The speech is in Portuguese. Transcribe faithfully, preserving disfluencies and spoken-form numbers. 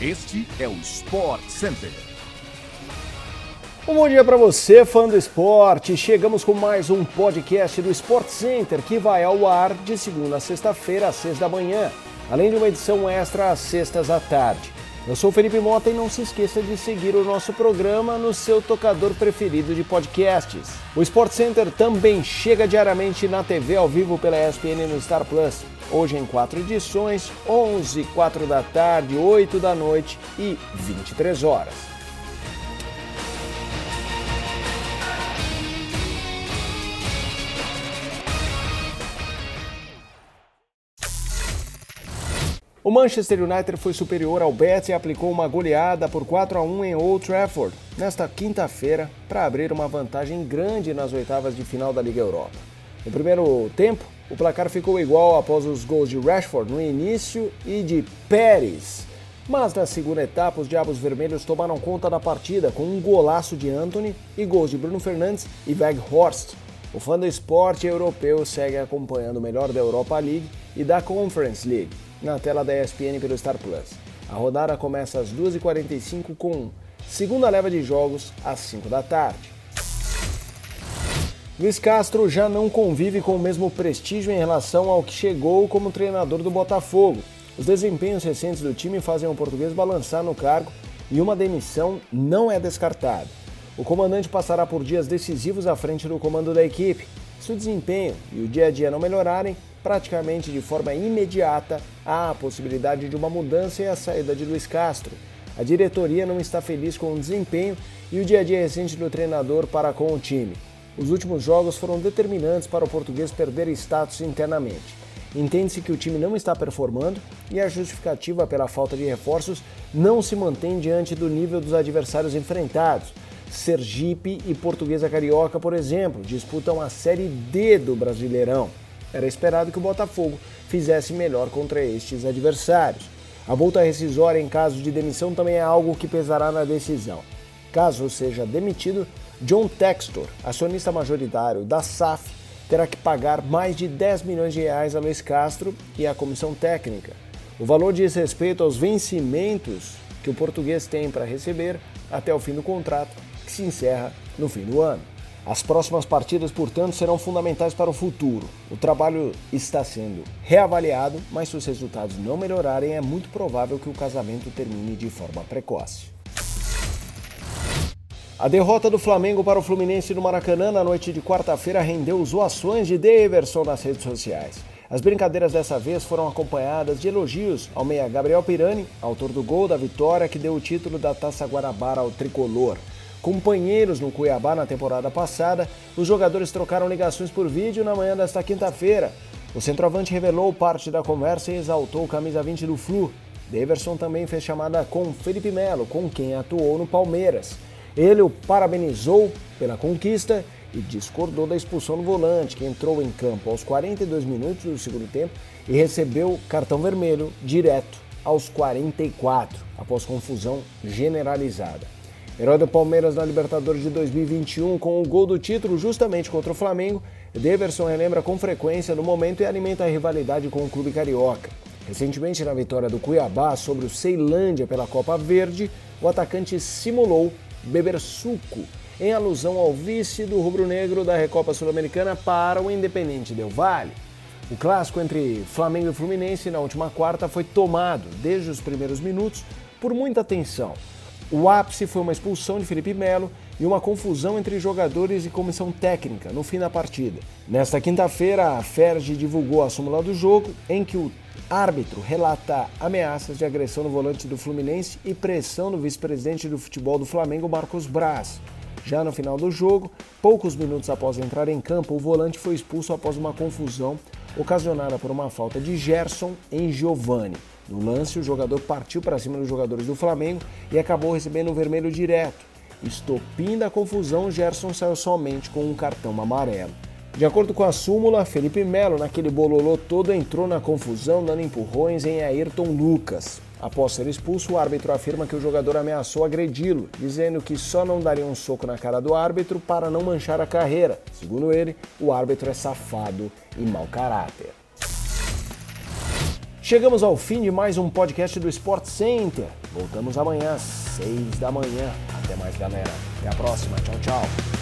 Este é o Sport Center. Um bom dia para você, fã do esporte. Chegamos com mais um podcast do Sport Center, que vai ao ar de segunda a sexta-feira, às seis da manhã, além de uma edição extra às sextas à tarde. Eu sou o Felipe Mota e não se esqueça de seguir o nosso programa no seu tocador preferido de podcasts. O Sport Center também chega diariamente na T V ao vivo pela E S P N no Star Plus. Hoje em quatro edições, onze, quatro da tarde, oito da noite e vinte e três horas. O Manchester United foi superior ao Betis e aplicou uma goleada por quatro a um em Old Trafford nesta quinta-feira para abrir uma vantagem grande nas oitavas de final da Liga Europa. No primeiro tempo, o placar ficou igual após os gols de Rashford no início e de Pérez. Mas na segunda etapa, os diabos vermelhos tomaram conta da partida com um golaço de Anthony e gols de Bruno Fernandes e Berghorst. O fã do esporte europeu segue acompanhando o melhor da Europa League e da Conference League na tela da E S P N pelo Star Plus. A rodada começa às duas e quarenta e cinco com segunda leva de jogos às cinco da tarde. Luís Castro já não convive com o mesmo prestígio em relação ao que chegou como treinador do Botafogo. Os desempenhos recentes do time fazem o português balançar no cargo e uma demissão não é descartada. O comandante passará por dias decisivos à frente do comando da equipe. Se o desempenho e o dia a dia não melhorarem, praticamente de forma imediata, há a possibilidade de uma mudança e a saída de Luís Castro. A diretoria não está feliz com o desempenho e o dia a dia recente do treinador para com o time. Os últimos jogos foram determinantes para o português perder status internamente. Entende-se que o time não está performando e a justificativa pela falta de reforços não se mantém diante do nível dos adversários enfrentados. Sergipe e Portuguesa Carioca, por exemplo, disputam a Série D do Brasileirão. Era esperado que o Botafogo fizesse melhor contra estes adversários. A multa rescisória em caso de demissão também é algo que pesará na decisão. Caso seja demitido, John Textor, acionista majoritário da S A F, terá que pagar mais de dez milhões de reais a Luís Castro e à comissão técnica. O valor diz respeito aos vencimentos que o português tem para receber até o fim do contrato, que se encerra no fim do ano. As próximas partidas, portanto, serão fundamentais para o futuro. O trabalho está sendo reavaliado, mas se os resultados não melhorarem, é muito provável que o casamento termine de forma precoce. A derrota do Flamengo para o Fluminense no Maracanã na noite de quarta-feira rendeu zoações de Deyverson nas redes sociais. As brincadeiras dessa vez foram acompanhadas de elogios ao meia Gabriel Pirani, autor do gol da vitória que deu o título da Taça Guanabara ao tricolor. Companheiros no Cuiabá na temporada passada, os jogadores trocaram ligações por vídeo na manhã desta quinta-feira. O centroavante revelou parte da conversa e exaltou o camisa vinte do Flu. Deyverson também fez chamada com Felipe Melo, com quem atuou no Palmeiras. Ele o parabenizou pela conquista e discordou da expulsão do volante, que entrou em campo aos quarenta e dois minutos do segundo tempo e recebeu cartão vermelho direto aos quarenta e quatro, após confusão generalizada. Herói do Palmeiras na Libertadores de dois mil e vinte e um com o gol do título justamente contra o Flamengo, Deyverson relembra com frequência no momento e alimenta a rivalidade com o clube carioca. Recentemente, na vitória do Cuiabá sobre o Ceilândia pela Copa Verde, o atacante simulou beber suco em alusão ao vice do rubro-negro da Recopa Sul-Americana para o Independente Del Valle. O clássico entre Flamengo e Fluminense na última quarta foi tomado, desde os primeiros minutos, por muita tensão. O ápice foi uma expulsão de Felipe Melo e uma confusão entre jogadores e comissão técnica no fim da partida. Nesta quinta-feira, a F E R J divulgou a súmula do jogo, em que o árbitro relata ameaças de agressão no volante do Fluminense e pressão do vice-presidente do futebol do Flamengo, Marcos Braz. Já no final do jogo, poucos minutos após entrar em campo, o volante foi expulso após uma confusão ocasionada por uma falta de Gerson em Giovani. No lance, o jogador partiu para cima dos jogadores do Flamengo e acabou recebendo um vermelho direto. Estopim da confusão, Gerson saiu somente com um cartão amarelo. De acordo com a súmula, Felipe Melo, naquele bololô todo, entrou na confusão, dando empurrões em Ayrton Lucas. Após ser expulso, o árbitro afirma que o jogador ameaçou agredi-lo, dizendo que só não daria um soco na cara do árbitro para não manchar a carreira. Segundo ele, o árbitro é safado e mau caráter. Chegamos ao fim de mais um podcast do Sport Center. Voltamos amanhã, às seis da manhã. Até mais, galera. Até a próxima. Tchau, tchau.